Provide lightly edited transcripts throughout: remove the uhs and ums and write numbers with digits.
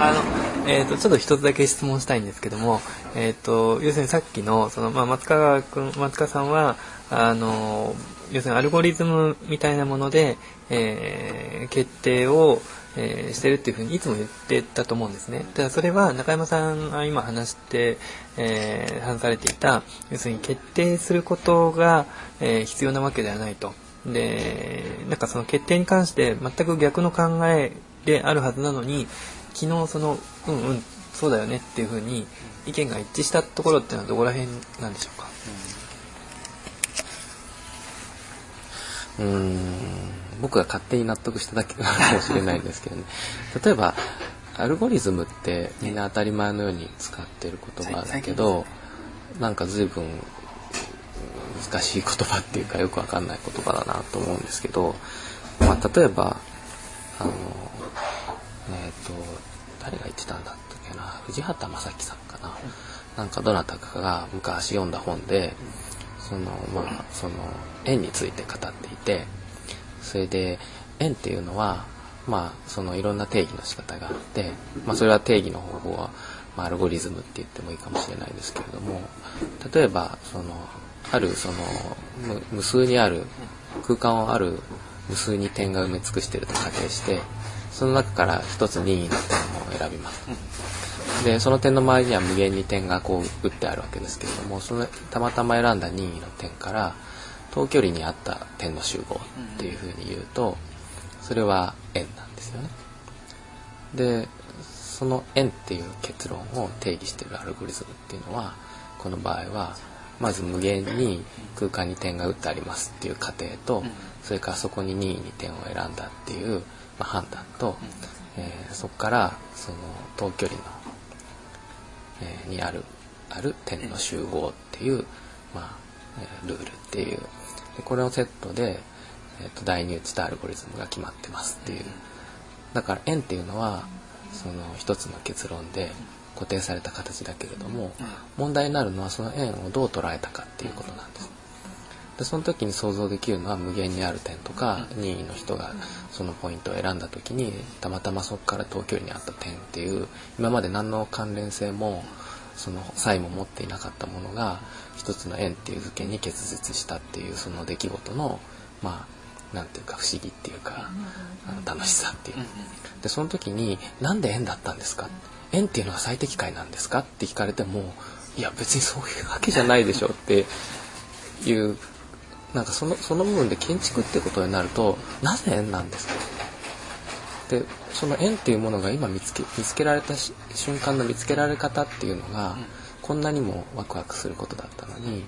ちょっと一つだけ質問したいんですけども、要するにさっきの、そのまあ、松川さんは要するにアルゴリズムみたいなもので、決定を、してるっていうふうにいつも言ってたと思うんですね。ただそれは中山さんが今話されていた、要するに決定することが、必要なわけではないと。で、なんかその決定に関して全く逆の考えであるはずなのに、昨日そのそうだよねっていうふうに意見が一致したところっていうのはどこら辺なんでしょうか。僕が勝手に納得しただけなのかもしれないですけどね。例えばアルゴリズムってみんな当たり前のように使ってる言葉だけど、なんか随分難しい言葉っていうかよく分かんない言葉だなと思うんですけど、まあ、例えば誰が言ってたんだったっけな、藤畑正樹さんかな、なんかどなたかが昔読んだ本で縁について語っていて、それで縁っていうのは、まあ、そのいろんな定義の仕方があって、まあ、それは定義の方法は、まあ、アルゴリズムって言ってもいいかもしれないですけれども、例えばある無数にある空間をある無数に点が埋め尽くしていると仮定して、その中から一つ任意の点を選びます。でその点の周りには無限に点がこう打ってあるわけですけれども、たまたま選んだ任意の点から遠距離にあった点の集合っていうふうに言うと、それは円なんですよね。でその円っていう結論を定義しているアルゴリズムっていうのは、この場合はまず無限に空間に点が打ってありますっていう仮定と、それからそこに任意に点を選んだっていう判断と、そこからその等距離の、にある点の集合っていう、まあ、ルールっていう、でこれをセットで、代入したアルゴリズムが決まってますっていう。だから円っていうのはその一つの結論で固定された形だけれども、問題になるのはその円をどう捉えたかっていうことなんです。でその時に想像できるのは無限にある点とか、任意の人がそのポイントを選んだ時にたまたまそこから遠距離にあった点っていう、今まで何の関連性もその差異も持っていなかったものが一つの円っていう図形に結実したっていう、その出来事のまあなんていうか不思議っていうか、楽しさっていう。でその時になんで円だったんですか、円っていうのは最適解なんですかって聞かれても、いや別にそういうわけじゃないでしょっていう、なんかその部分で建築ってことになると、なぜ円なんですかで、その円っていうものが今見つけられた瞬間の見つけられ方っていうのが、こんなにもワクワクすることだったのに、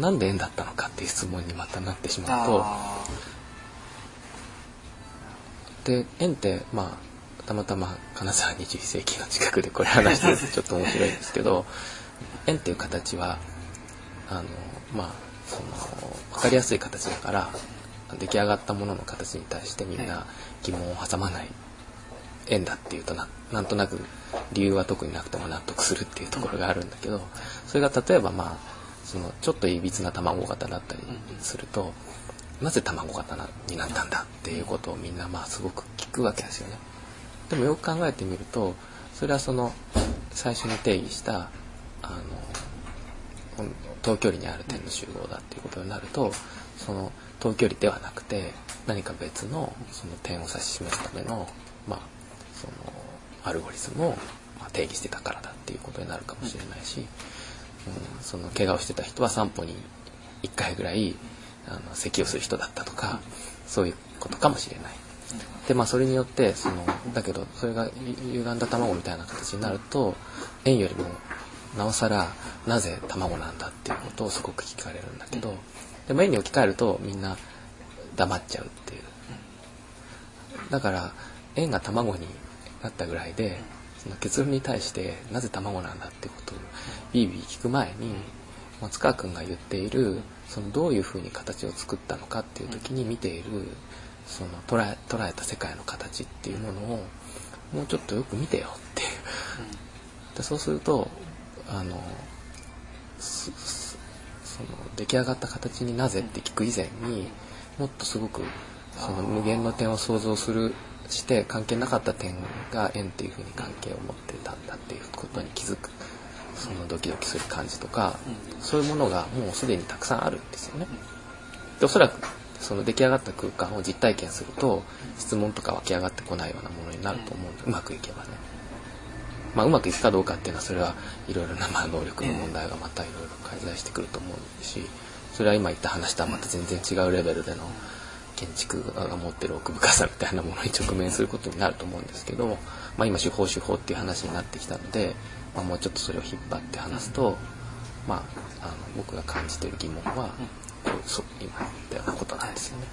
なんで円だったのかっていう質問にまたなってしまうと、で円ってまあたまたま金沢21世紀の近くでこれ話してるとちょっと面白いんですけど、円っていう形はまあ分かりやすい形だから、出来上がったものの形に対してみんな疑問を挟まない、円だっていうと なんとなく理由は特になくても納得するっていうところがあるんだけど、それが例えばまあちょっといびつな卵型だったりすると、なぜ卵型になったんだっていうことをみんなまあすごく聞くわけですよね。でもよく考えてみると、それはその最初に定義した等距離にある点の集合だっていうことになると、その等距離ではなくて何か別のその点を指し示すための、まあ、そのアルゴリズムを定義してたからだっていうことになるかもしれないし、その怪我をしてた人は散歩に1回ぐらい咳をする人だったとか、そういうことかもしれない。でまあそれによってだけどそれが歪んだ卵みたいな形になると、円よりもなおさらなぜ卵なんだっていうことをすごく聞かれるんだけど、でも円に置き換えるとみんな黙っちゃうっていう。だから円が卵になったぐらいで、その結論に対してなぜ卵なんだってことをビービー聞く前に、松川君が言っているそのどういうふうに形を作ったのかっていう時に見ているその捉えた世界の形っていうものをもうちょっとよく見てよっていう。でそうするとその出来上がった形になぜって聞く以前に、もっとすごくその無限の点を想像するして関係なかった点が縁っていう風に関係を持ってたんだっていうことに気づく、そのドキドキする感じとか、そういうものがもうすでにたくさんあるんですよね。でおそらくその出来上がった空間を実体験すると質問とか湧き上がってこないようなものになると思う。うまくいけばね、まあ、うまくいくかどうかっていうのはそれはいろいろな能力の問題がまたいろいろ介在してくると思うし、それは今言った話とはまた全然違うレベルでの建築が持ってる奥深さみたいなものに直面することになると思うんですけど、まあ、今手法っていう話になってきたので、まあ、もうちょっとそれを引っ張って話すと、まあ、僕が感じてる疑問は今言ったことなんですよね。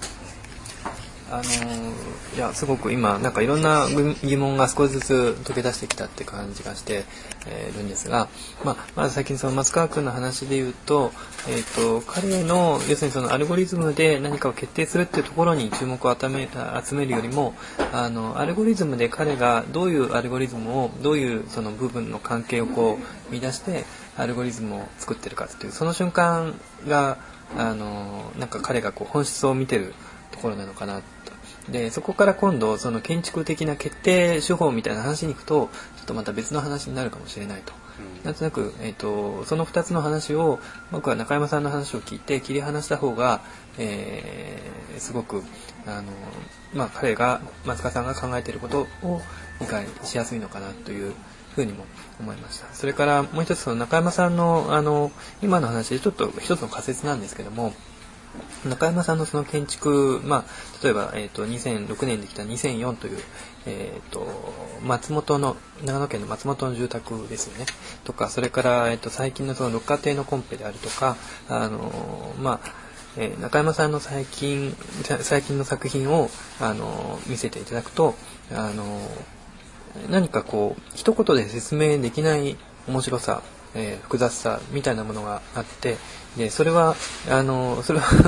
いやすごく今なんかいろんな疑問が少しずつ解け出してきたって感じがしてるんですが、まず先にその松川君の話で言うと、彼の要するにそのアルゴリズムで何かを決定するっていうところに注目を集めるよりも、アルゴリズムで彼がどういうアルゴリズムをどういうその部分の関係をこう見出してアルゴリズムを作ってるかっていうその瞬間がなんか彼がこう本質を見てるところなのかなと。でそこから今度その建築的な決定手法みたいな話に行くとちょっとまた別の話になるかもしれないと、なんとなく、その2つの話を僕は中山さんの話を聞いて切り離した方が、すごく彼が松川さんが考えていることを理解しやすいのかなというふうにも思いました。それからもう一つその中山さんの、今の話でちょっと一つの仮説なんですけども、中山さんのその建築、例えば、2006年できた2004という、長野県の松本の住宅ですよねとか、それから、最近のその六花亭のコンペであるとか、中山さんの最近の作品を、見せていただくと、何かこう一言で説明できない面白さ、複雑さみたいなものがあって、でそれは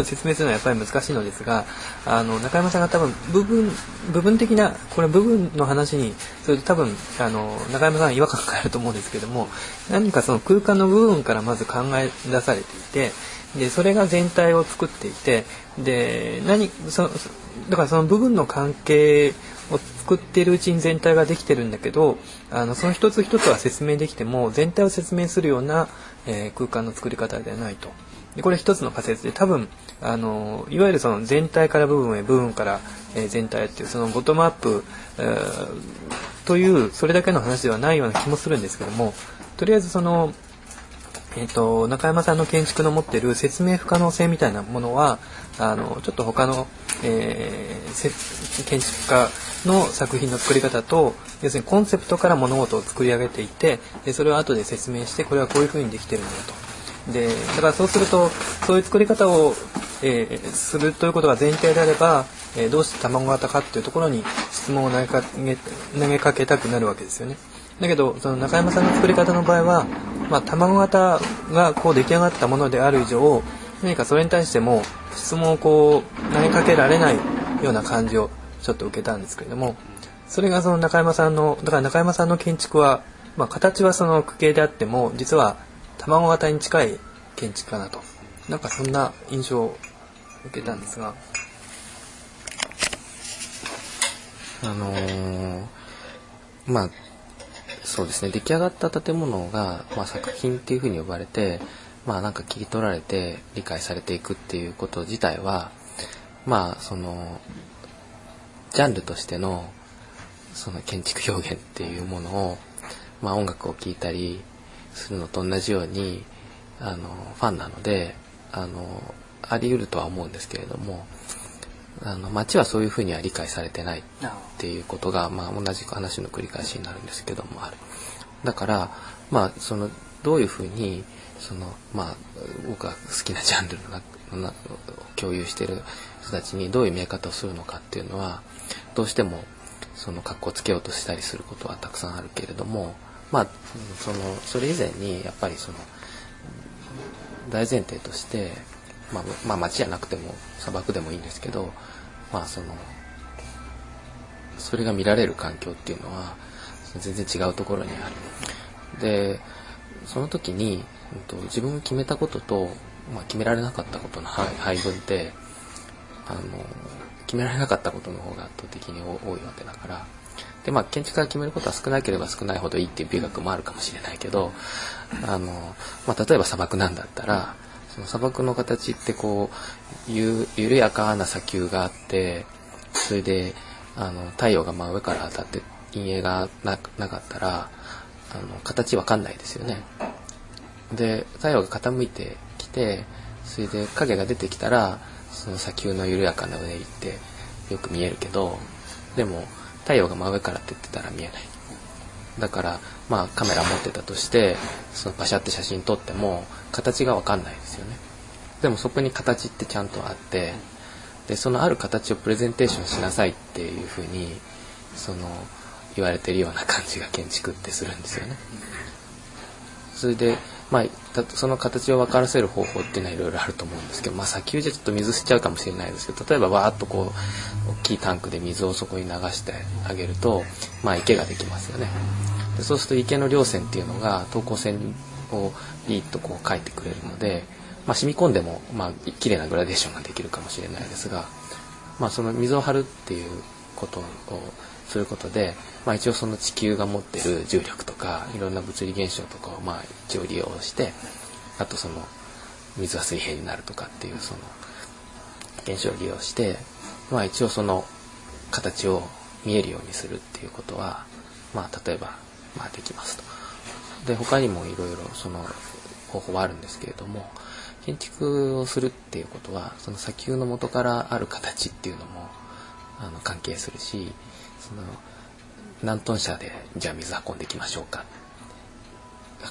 説明するのはやっぱり難しいのですが、中山さんが多分部分的なこれ部分の話にそれで多分中山さんは違和感があると思うんですけども、何かその空間の部分からまず考え出されていて、でそれが全体を作っていて、でだからその部分の関係を作っているうちに全体ができてるんだけど、その一つ一つは説明できても全体を説明するような、空間の作り方ではないと。でこれ一つの仮説で、多分いわゆるその全体から部分へ部分から、全体へっていうそのボトムアップ、というそれだけの話ではないような気もするんですけども、とりあえずその中山さんの建築の持っている説明不可能性みたいなものはちょっと他の、建築家の作品の作り方と、要するにコンセプトから物事を作り上げていて、でそれを後で説明して、これはこういうふうにできてるんだと。でだからそうするとそういう作り方を、するということが前提であれば、どうして卵型かっていうところに質問を投げかけたくなるわけですよね。だけどその中山さんの作り方の場合は、卵型がこう出来上がったものである以上、何かそれに対しても質問をこう投げかけられないような感じをちょっと受けたんですけれども、それがその中山さんの建築は、形はその区形であっても実は卵型に近い建築かなと、なんかそんな印象を受けたんですが、そうですね、出来上がった建物が、作品っていうふうに呼ばれて、なんか切り取られて理解されていくっていうこと自体は、そのジャンルとしての、その建築表現っていうものを、音楽を聴いたりするのと同じようにファンなのであり得るとは思うんですけれども、街はそういうふうには理解されてないっていうことが、同じ話の繰り返しになるんですけどもある。だから、そのどういうふうに僕が好きなジャンルを共有している人たちにどういう見え方をするのかっていうのは、どうしてもその格好つけようとしたりすることはたくさんあるけれども、それ以前にやっぱりその大前提として。街じゃなくても砂漠でもいいんですけど、それが見られる環境っていうのは全然違うところにある。でその時に、自分が決めたことと、決められなかったことの配分って決められなかったことの方が圧倒的に多いわけだから。で、まあ、建築家が決めることは少なければ少ないほどいいっていう美学もあるかもしれないけど、まあ、例えば砂漠なんだったら、その砂漠の形ってこう、緩やかな砂丘があって、それで、太陽が真上から当たって陰影がなかったら、形わかんないですよね。で、太陽が傾いてきて、それで影が出てきたら、その砂丘の緩やかなうねりってよく見えるけど、でも太陽が真上からって言ってたら見えない。だから、まあ、カメラ持ってたとして、そのパシャって写真撮っても形がわかんないですよね。でもそこに形ってちゃんとあって、で、そのある形をプレゼンテーションしなさいっていうふうに、言われてるような感じが建築ってするんですよね。それで、まあ、その形を分からせる方法っていうのはいろいろあると思うんですけど、まあ、砂丘じゃちょっと水吸っちゃうかもしれないですけど、例えばわーっとこう大きいタンクで水をそこに流してあげると、まあ、池ができますよね。で、そうすると池の稜線っていうのが等高線をビーッとこう描いてくれるので、まあ、染み込んでもまあ綺麗なグラデーションができるかもしれないですが、まあ、その水を張るっていうことをすることで、まあ、一応その地球が持ってる重力とかいろんな物理現象とかをまあ一応利用して、あとその水は水平になるとかっていうその現象を利用して、まあ、一応その形を見えるようにするっていうことは、まあ、例えばまあできますと。で、他にもいろいろその方法はあるんですけれども、建築をするっていうことはその砂丘の元からある形っていうのも関係するし、その何トン車でじゃあ水運んできましょうか、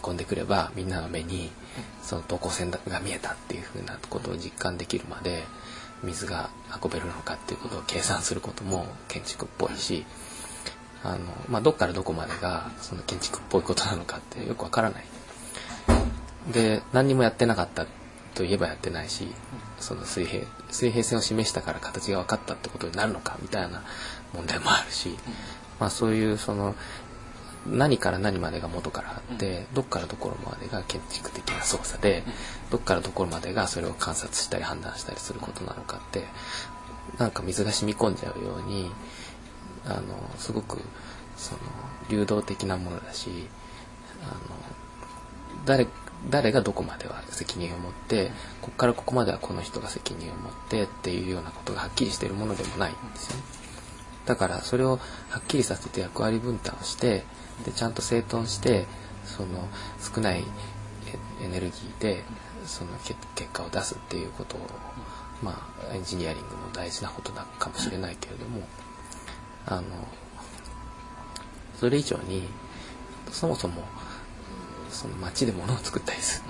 運んでくればみんなの目にその等高線が見えたっていうふうなことを実感できるまで水が運べるのかっていうことを計算することも建築っぽいし、まあ、どっからどこまでがその建築っぽいことなのかってよくわからない。で、何にもやってなかったといえばやってないし、その水平線を示したから形が分かったってことになるのかみたいな問題もあるし、まあ、そういうその何から何までが元からあって、どっからどころまでが建築的な操作で、どっからどころまでがそれを観察したり判断したりすることなのかって、なんか水が染み込んじゃうようにすごくその流動的なものだし、誰がどこまでは責任を持って、ここからここまではこの人が責任を持ってっていうようなことがはっきりしているものでもないんですよね。だからそれをはっきりさせて役割分担をして、でちゃんと整頓して、その少ないエネルギーでその結果を出すっていうことを、まあ、エンジニアリングも大事なことなのかもしれないけれども、それ以上にそもそもその街で物を作ったりす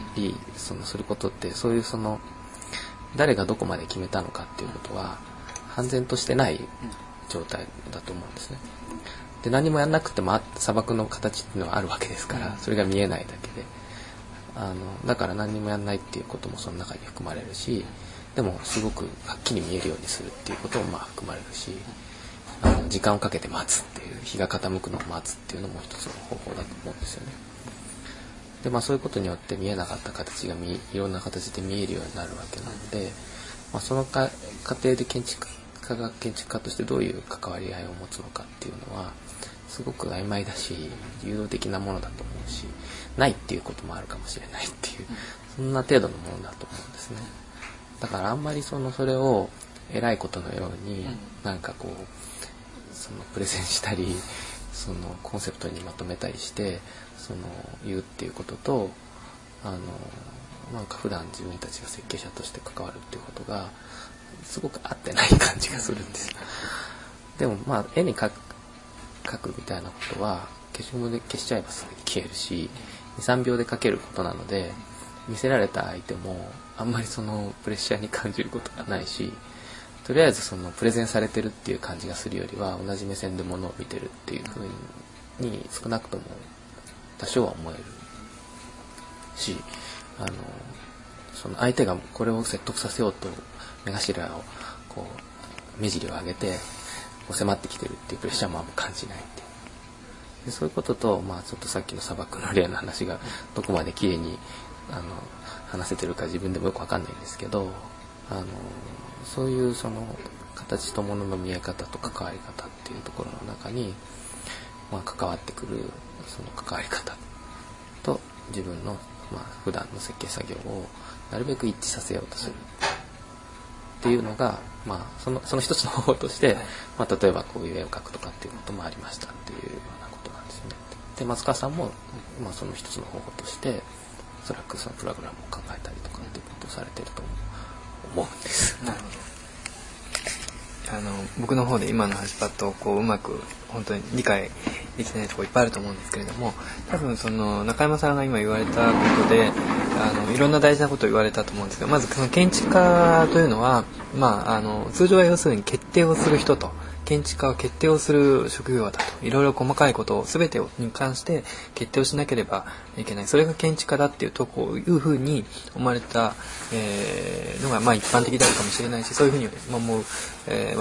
ることって、そういうその誰がどこまで決めたのかっていうことは判然としてない状態だと思うんですね。で、何もやんなくても砂漠の形っていうのはあるわけですから、それが見えないだけで、だから何もやんないっていうこともその中に含まれるし、でもすごくはっきり見えるようにするっていうこともまあ含まれるし、時間をかけて待つっていう、日が傾くのを待つっていうのも一つの方法だと思うんですよね。で、まあ、そういうことによって見えなかった形がいろんな形で見えるようになるわけなので、まあ、その過程で建築家としてどういう関わり合いを持つのかっていうのはすごく曖昧だし、流動的なものだと思うし、ないっていうこともあるかもしれないっていう、そんな程度のものだと思うんですね。だからあんまりそれを偉いことのようになんかこうプレゼンしたり、コンセプトにまとめたりして言うっていうことと、なんか普段自分たちが設計者として関わるっていうことがすごく合ってない感じがするんですよ。でもまあ絵に描くみたいなことは消しちゃえばすぐに消えるし、 2,3 秒で描けることなので、見せられた相手もあんまりプレッシャーに感じることがないし、とりあえずプレゼンされてるっていう感じがするよりは、同じ目線でものを見てるっていうふうに少なくとも多少は思えるし、その相手がこれを説得させようと目頭をこう目尻を上げて迫ってきてるっていうプレッシャーもあんま感じないっていう。で、そういうことと、まあ、ちょっとさっきの砂漠の例の話がどこまで綺麗に話せてるか自分でもよく分かんないんですけど、そういう形とものの見え方と関わり方っていうところの中に、まあ、関わってくるその関わり方と自分の、まあ、普段の設計作業をなるべく一致させようとするっていうのが、まあ、その一つの方法として、まあ、例えばこういう絵を描くとかっていうこともありましたっていうようなことなんですよね。で松川さんも、まあ、その一つの方法としておそらくそのプログラムを考えたりとかっていうことをされてると思うんです。なるほど。僕の方で今のハッシュパッドをこううまく本当に理解できてないところいっぱいあると思うんですけれども、多分その中山さんが今言われたことでいろんな大事なことを言われたと思うんですが、まずその建築家というのは、まあ、通常は要するに決定をする人と建築家は決定をする職業だと、いろいろ細かいことを全てに関して決定をしなければいけない、それが建築家だっていうとこういうふうに思われた、のがまあ一般的であるかもしれないし、そういうふうに思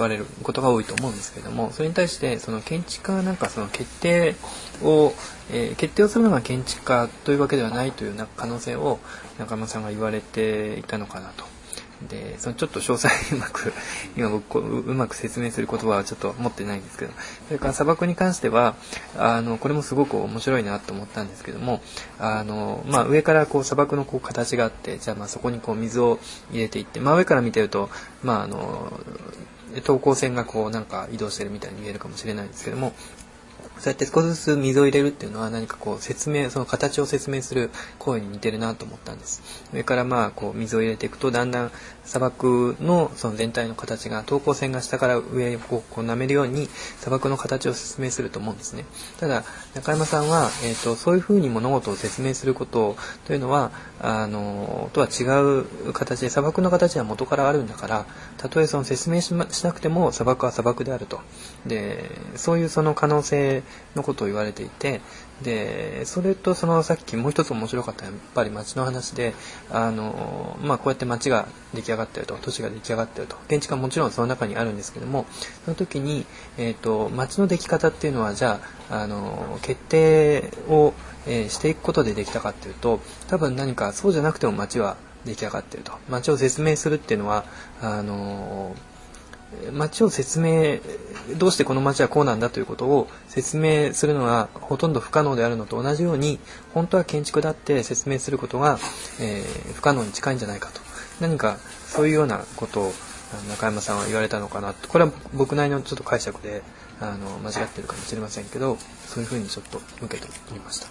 われることが多いと思うんですけれども、それに対してその建築家はなんかその決定をするのが建築家というわけではないというなんか可能性を中山さんが言われていたのかなと。でそのちょっと詳細に今僕うまく説明する言葉はちょっと持ってないんですけど、それから砂漠に関してはこれもすごく面白いなと思ったんですけども、まあ、上からこう砂漠のこう形があって、じゃあまあそこにこう水を入れていって、まあ、上から見てると、まあ、等高線がこうなんか移動してるみたいに見えるかもしれないんですけども、そうやって少しずつ水を入れるっていうのは何かこうその形を説明する行為に似てるなと思ったんです。上からまあこう水を入れていくと、だんだん砂漠のその全体の形が、等高線が下から上をこう舐めるように砂漠の形を説明すると思うんですね。ただ中山さんは、そういうふうに物事を説明することというのはとは違う形で、砂漠の形は元からあるんだから、たとえその説明しなくても砂漠は砂漠であると。でそういうその可能性のことを言われていて、でそれとそのさっきもう一つ面白かったのはやっぱり街の話で、まあ、こうやって街が出来上がっていると、都市が出来上がっていると、建築はもちろんその中にあるんですけども、その時に、街の出来方っていうのはじゃあ、決定を、していくことでできたかっていうと、多分何かそうじゃなくても街は出来上がっていると。街を説明するっていうのは街を説明、どうしてこの街はこうなんだということを説明するのはほとんど不可能であるのと同じように、本当は建築だって説明することが、不可能に近いんじゃないかと、何かそういうようなことを中山さんは言われたのかなと。これは僕なりのちょっと解釈で間違ってるかもしれませんけど、そういうふうにちょっと受け取りました。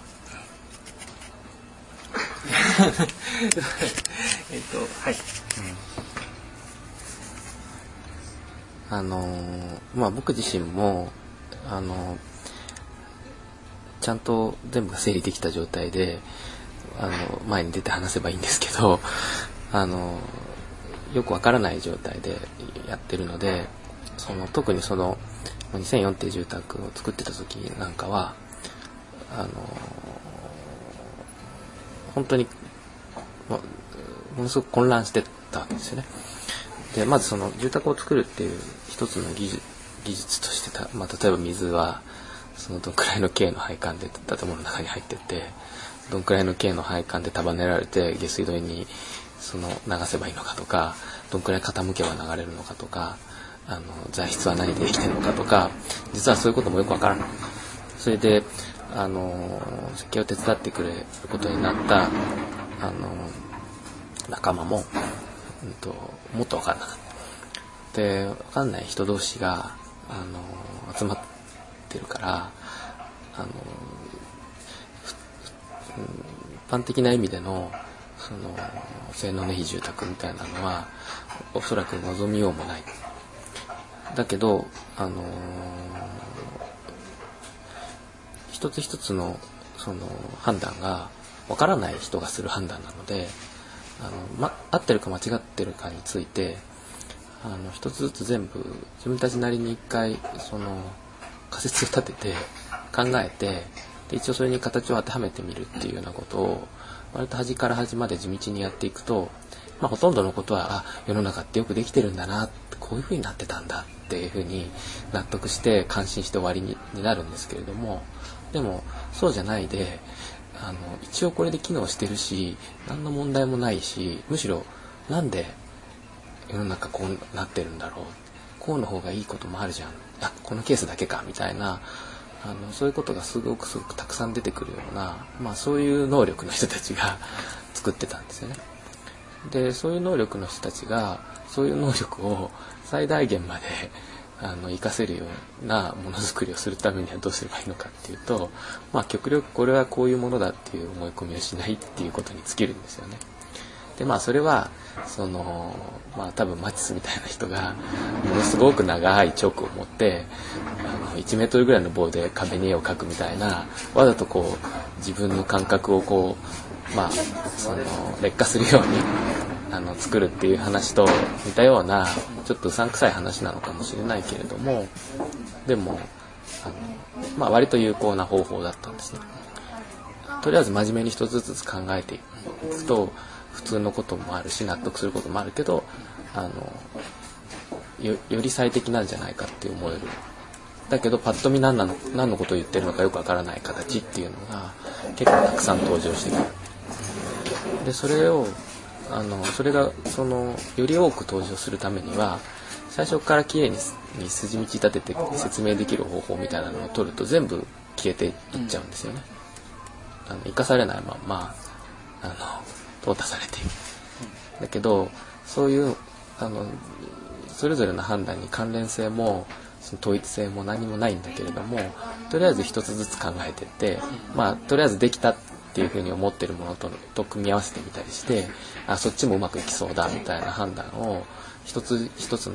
はい、まあ、僕自身もちゃんと全部が整理できた状態で前に出て話せばいいんですけど、よくわからない状態でやってるので、特にその2004っていう住宅を作ってた時なんかは本当にものすごく混乱してたわけですよね。でまずその住宅を作るっていう一つの技術としてまあ、例えば水はそのどんくらいの径の配管で建物の中に入ってってどんくらいの径の配管で束ねられて下水道にその流せばいいのかとか、どんくらい傾けば流れるのかとか、材質は何でできてるのかとか、実はそういうこともよくわからない。それで設計を手伝ってくれることになった仲間ももっと分からなかった。で分かんない人同士が集まってるから一般的な意味でのその性能のいい住宅みたいなのはおそらく望みようもない。だけど一つ一つのその判断が分からない人がする判断なので。合ってるか間違ってるかについて一つずつ全部自分たちなりに一回その仮説を立てて考えて、で一応それに形を当てはめてみるっていうようなことを割と端から端まで地道にやっていくと、まあ、ほとんどのことは世の中ってよくできてるんだな、こういうふうになってたんだっていうふうに納得して感心して終わりになるんですけれども、でもそうじゃないで一応これで機能してるし何の問題もないし、むしろなんで世の中こうなってるんだろう、こうの方がいいこともあるじゃん、あ、このケースだけかみたいな、そういうことがすごくたくさん出てくるような、まあ、そういう能力の人たちが作ってたんですよね。で、そういう能力の人たちがそういう能力を最大限まで活かせるようなものづくりをするためにはどうすればいいのかっていうと、まあ、極力これはこういうものだっていう思い込みをしないっていうことに尽きるんですよね。で、まあ、それはその、まあ、多分マティスみたいな人がものすごく長いチョークを持って1メートルぐらいの棒で壁に絵を描くみたいな、わざとこう自分の感覚をこう、まあ、その劣化するように作るっていう話と似たような、ちょっとうさんくさい話なのかもしれないけれども、でもまあ、割と有効な方法だったんですね。とりあえず真面目に一つずつ考えていくと、普通のこともあるし納得することもあるけど、より最適なんじゃないかって思える、だけどパッと見何のことを言ってるのかよくわからない形っていうのが結構たくさん登場してくる。で、それがそのより多く登場するためには、最初からきれいに筋道立てて説明できる方法みたいなのを取ると全部消えていっちゃうんですよね。生かされないまま淘汰されている。だけど、そういうそれぞれの判断に関連性もその統一性も何もないんだけれども、とりあえず一つずつ考えていって、まあ、とりあえずできたっていうふうに思ってるものと組み合わせてみたりして、あ、そっちもうまくいきそうだみたいな判断を一つ一つの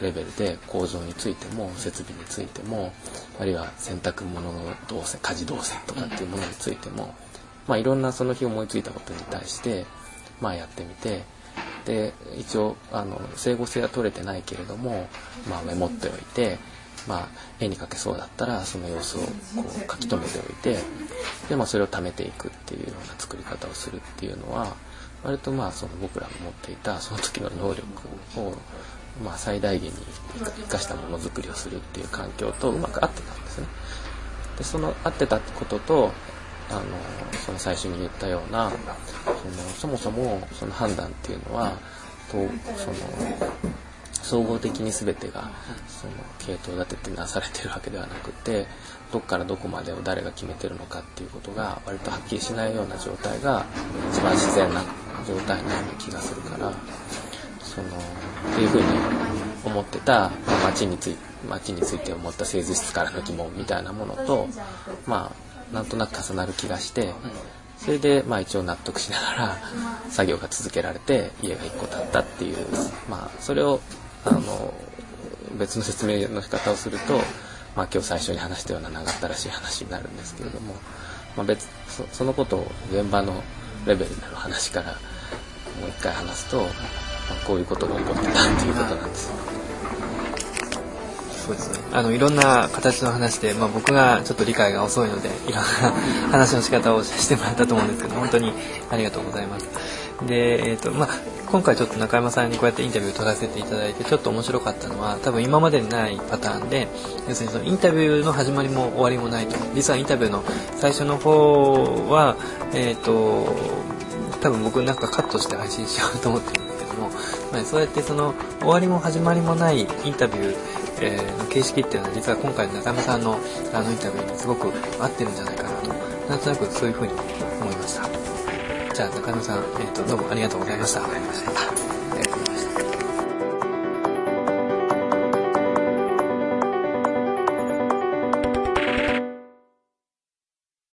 レベルで、構造についても設備についても、あるいは洗濯物の動線、家事動線とかっていうものについても、まあ、いろんなその日思いついたことに対して、まあ、やってみて、で、一応整合性は取れてないけれども、まあ、メモっておいて、まあ、絵に描けそうだったらその様子をこう書き留めておいて、で、まあ、それを貯めていくっていうような作り方をするっていうのは、割とまあその僕らが持っていたその時の能力をまあ最大限に生かしたものづくりをするっていう環境とうまく合ってたんですね。で、その合ってたこととその最初に言ったようなそもそもその判断っていうのはその総合的に全てがその系統立ててなされてるわけではなくて、どこからどこまでを誰が決めてるのかっていうことが割とはっきりしないような状態が一番自然な状態なような気がするから、っていうふうに思ってた街について思った政治室からの疑問みたいなものと、まあ、なんとなく重なる気がして、それでまあ一応納得しながら作業が続けられて、家が1個建ったっていう、まあ、それを別の説明の仕方をすると、まあ、今日最初に話したような長ったらしい話になるんですけれども、まあ、そのことを現場のレベルの話からもう一回話すと、まあ、こういうことが起こってたっていうことなんです。そうですね、いろんな形の話で、まあ、僕がちょっと理解が遅いのでいろんな話の仕方をしてもらったと思うんですけど、本当にありがとうございます。で、まあ、今回ちょっと中山さんにこうやってインタビューを取らせていただいて、ちょっと面白かったのは、多分今までにないパターンで、要するにそのインタビューの始まりも終わりもないと。実はインタビューの最初の方は、多分僕なんかカットして配信しようと思ってるんですけども、まあ、そうやってその終わりも始まりもないインタビューの形式っていうのは、実は今回の中山さんのインタビューにすごく合ってるんじゃないかなと、なんとなくそういうふうに思いました。じゃあ中山さん、どうもありがとうございました。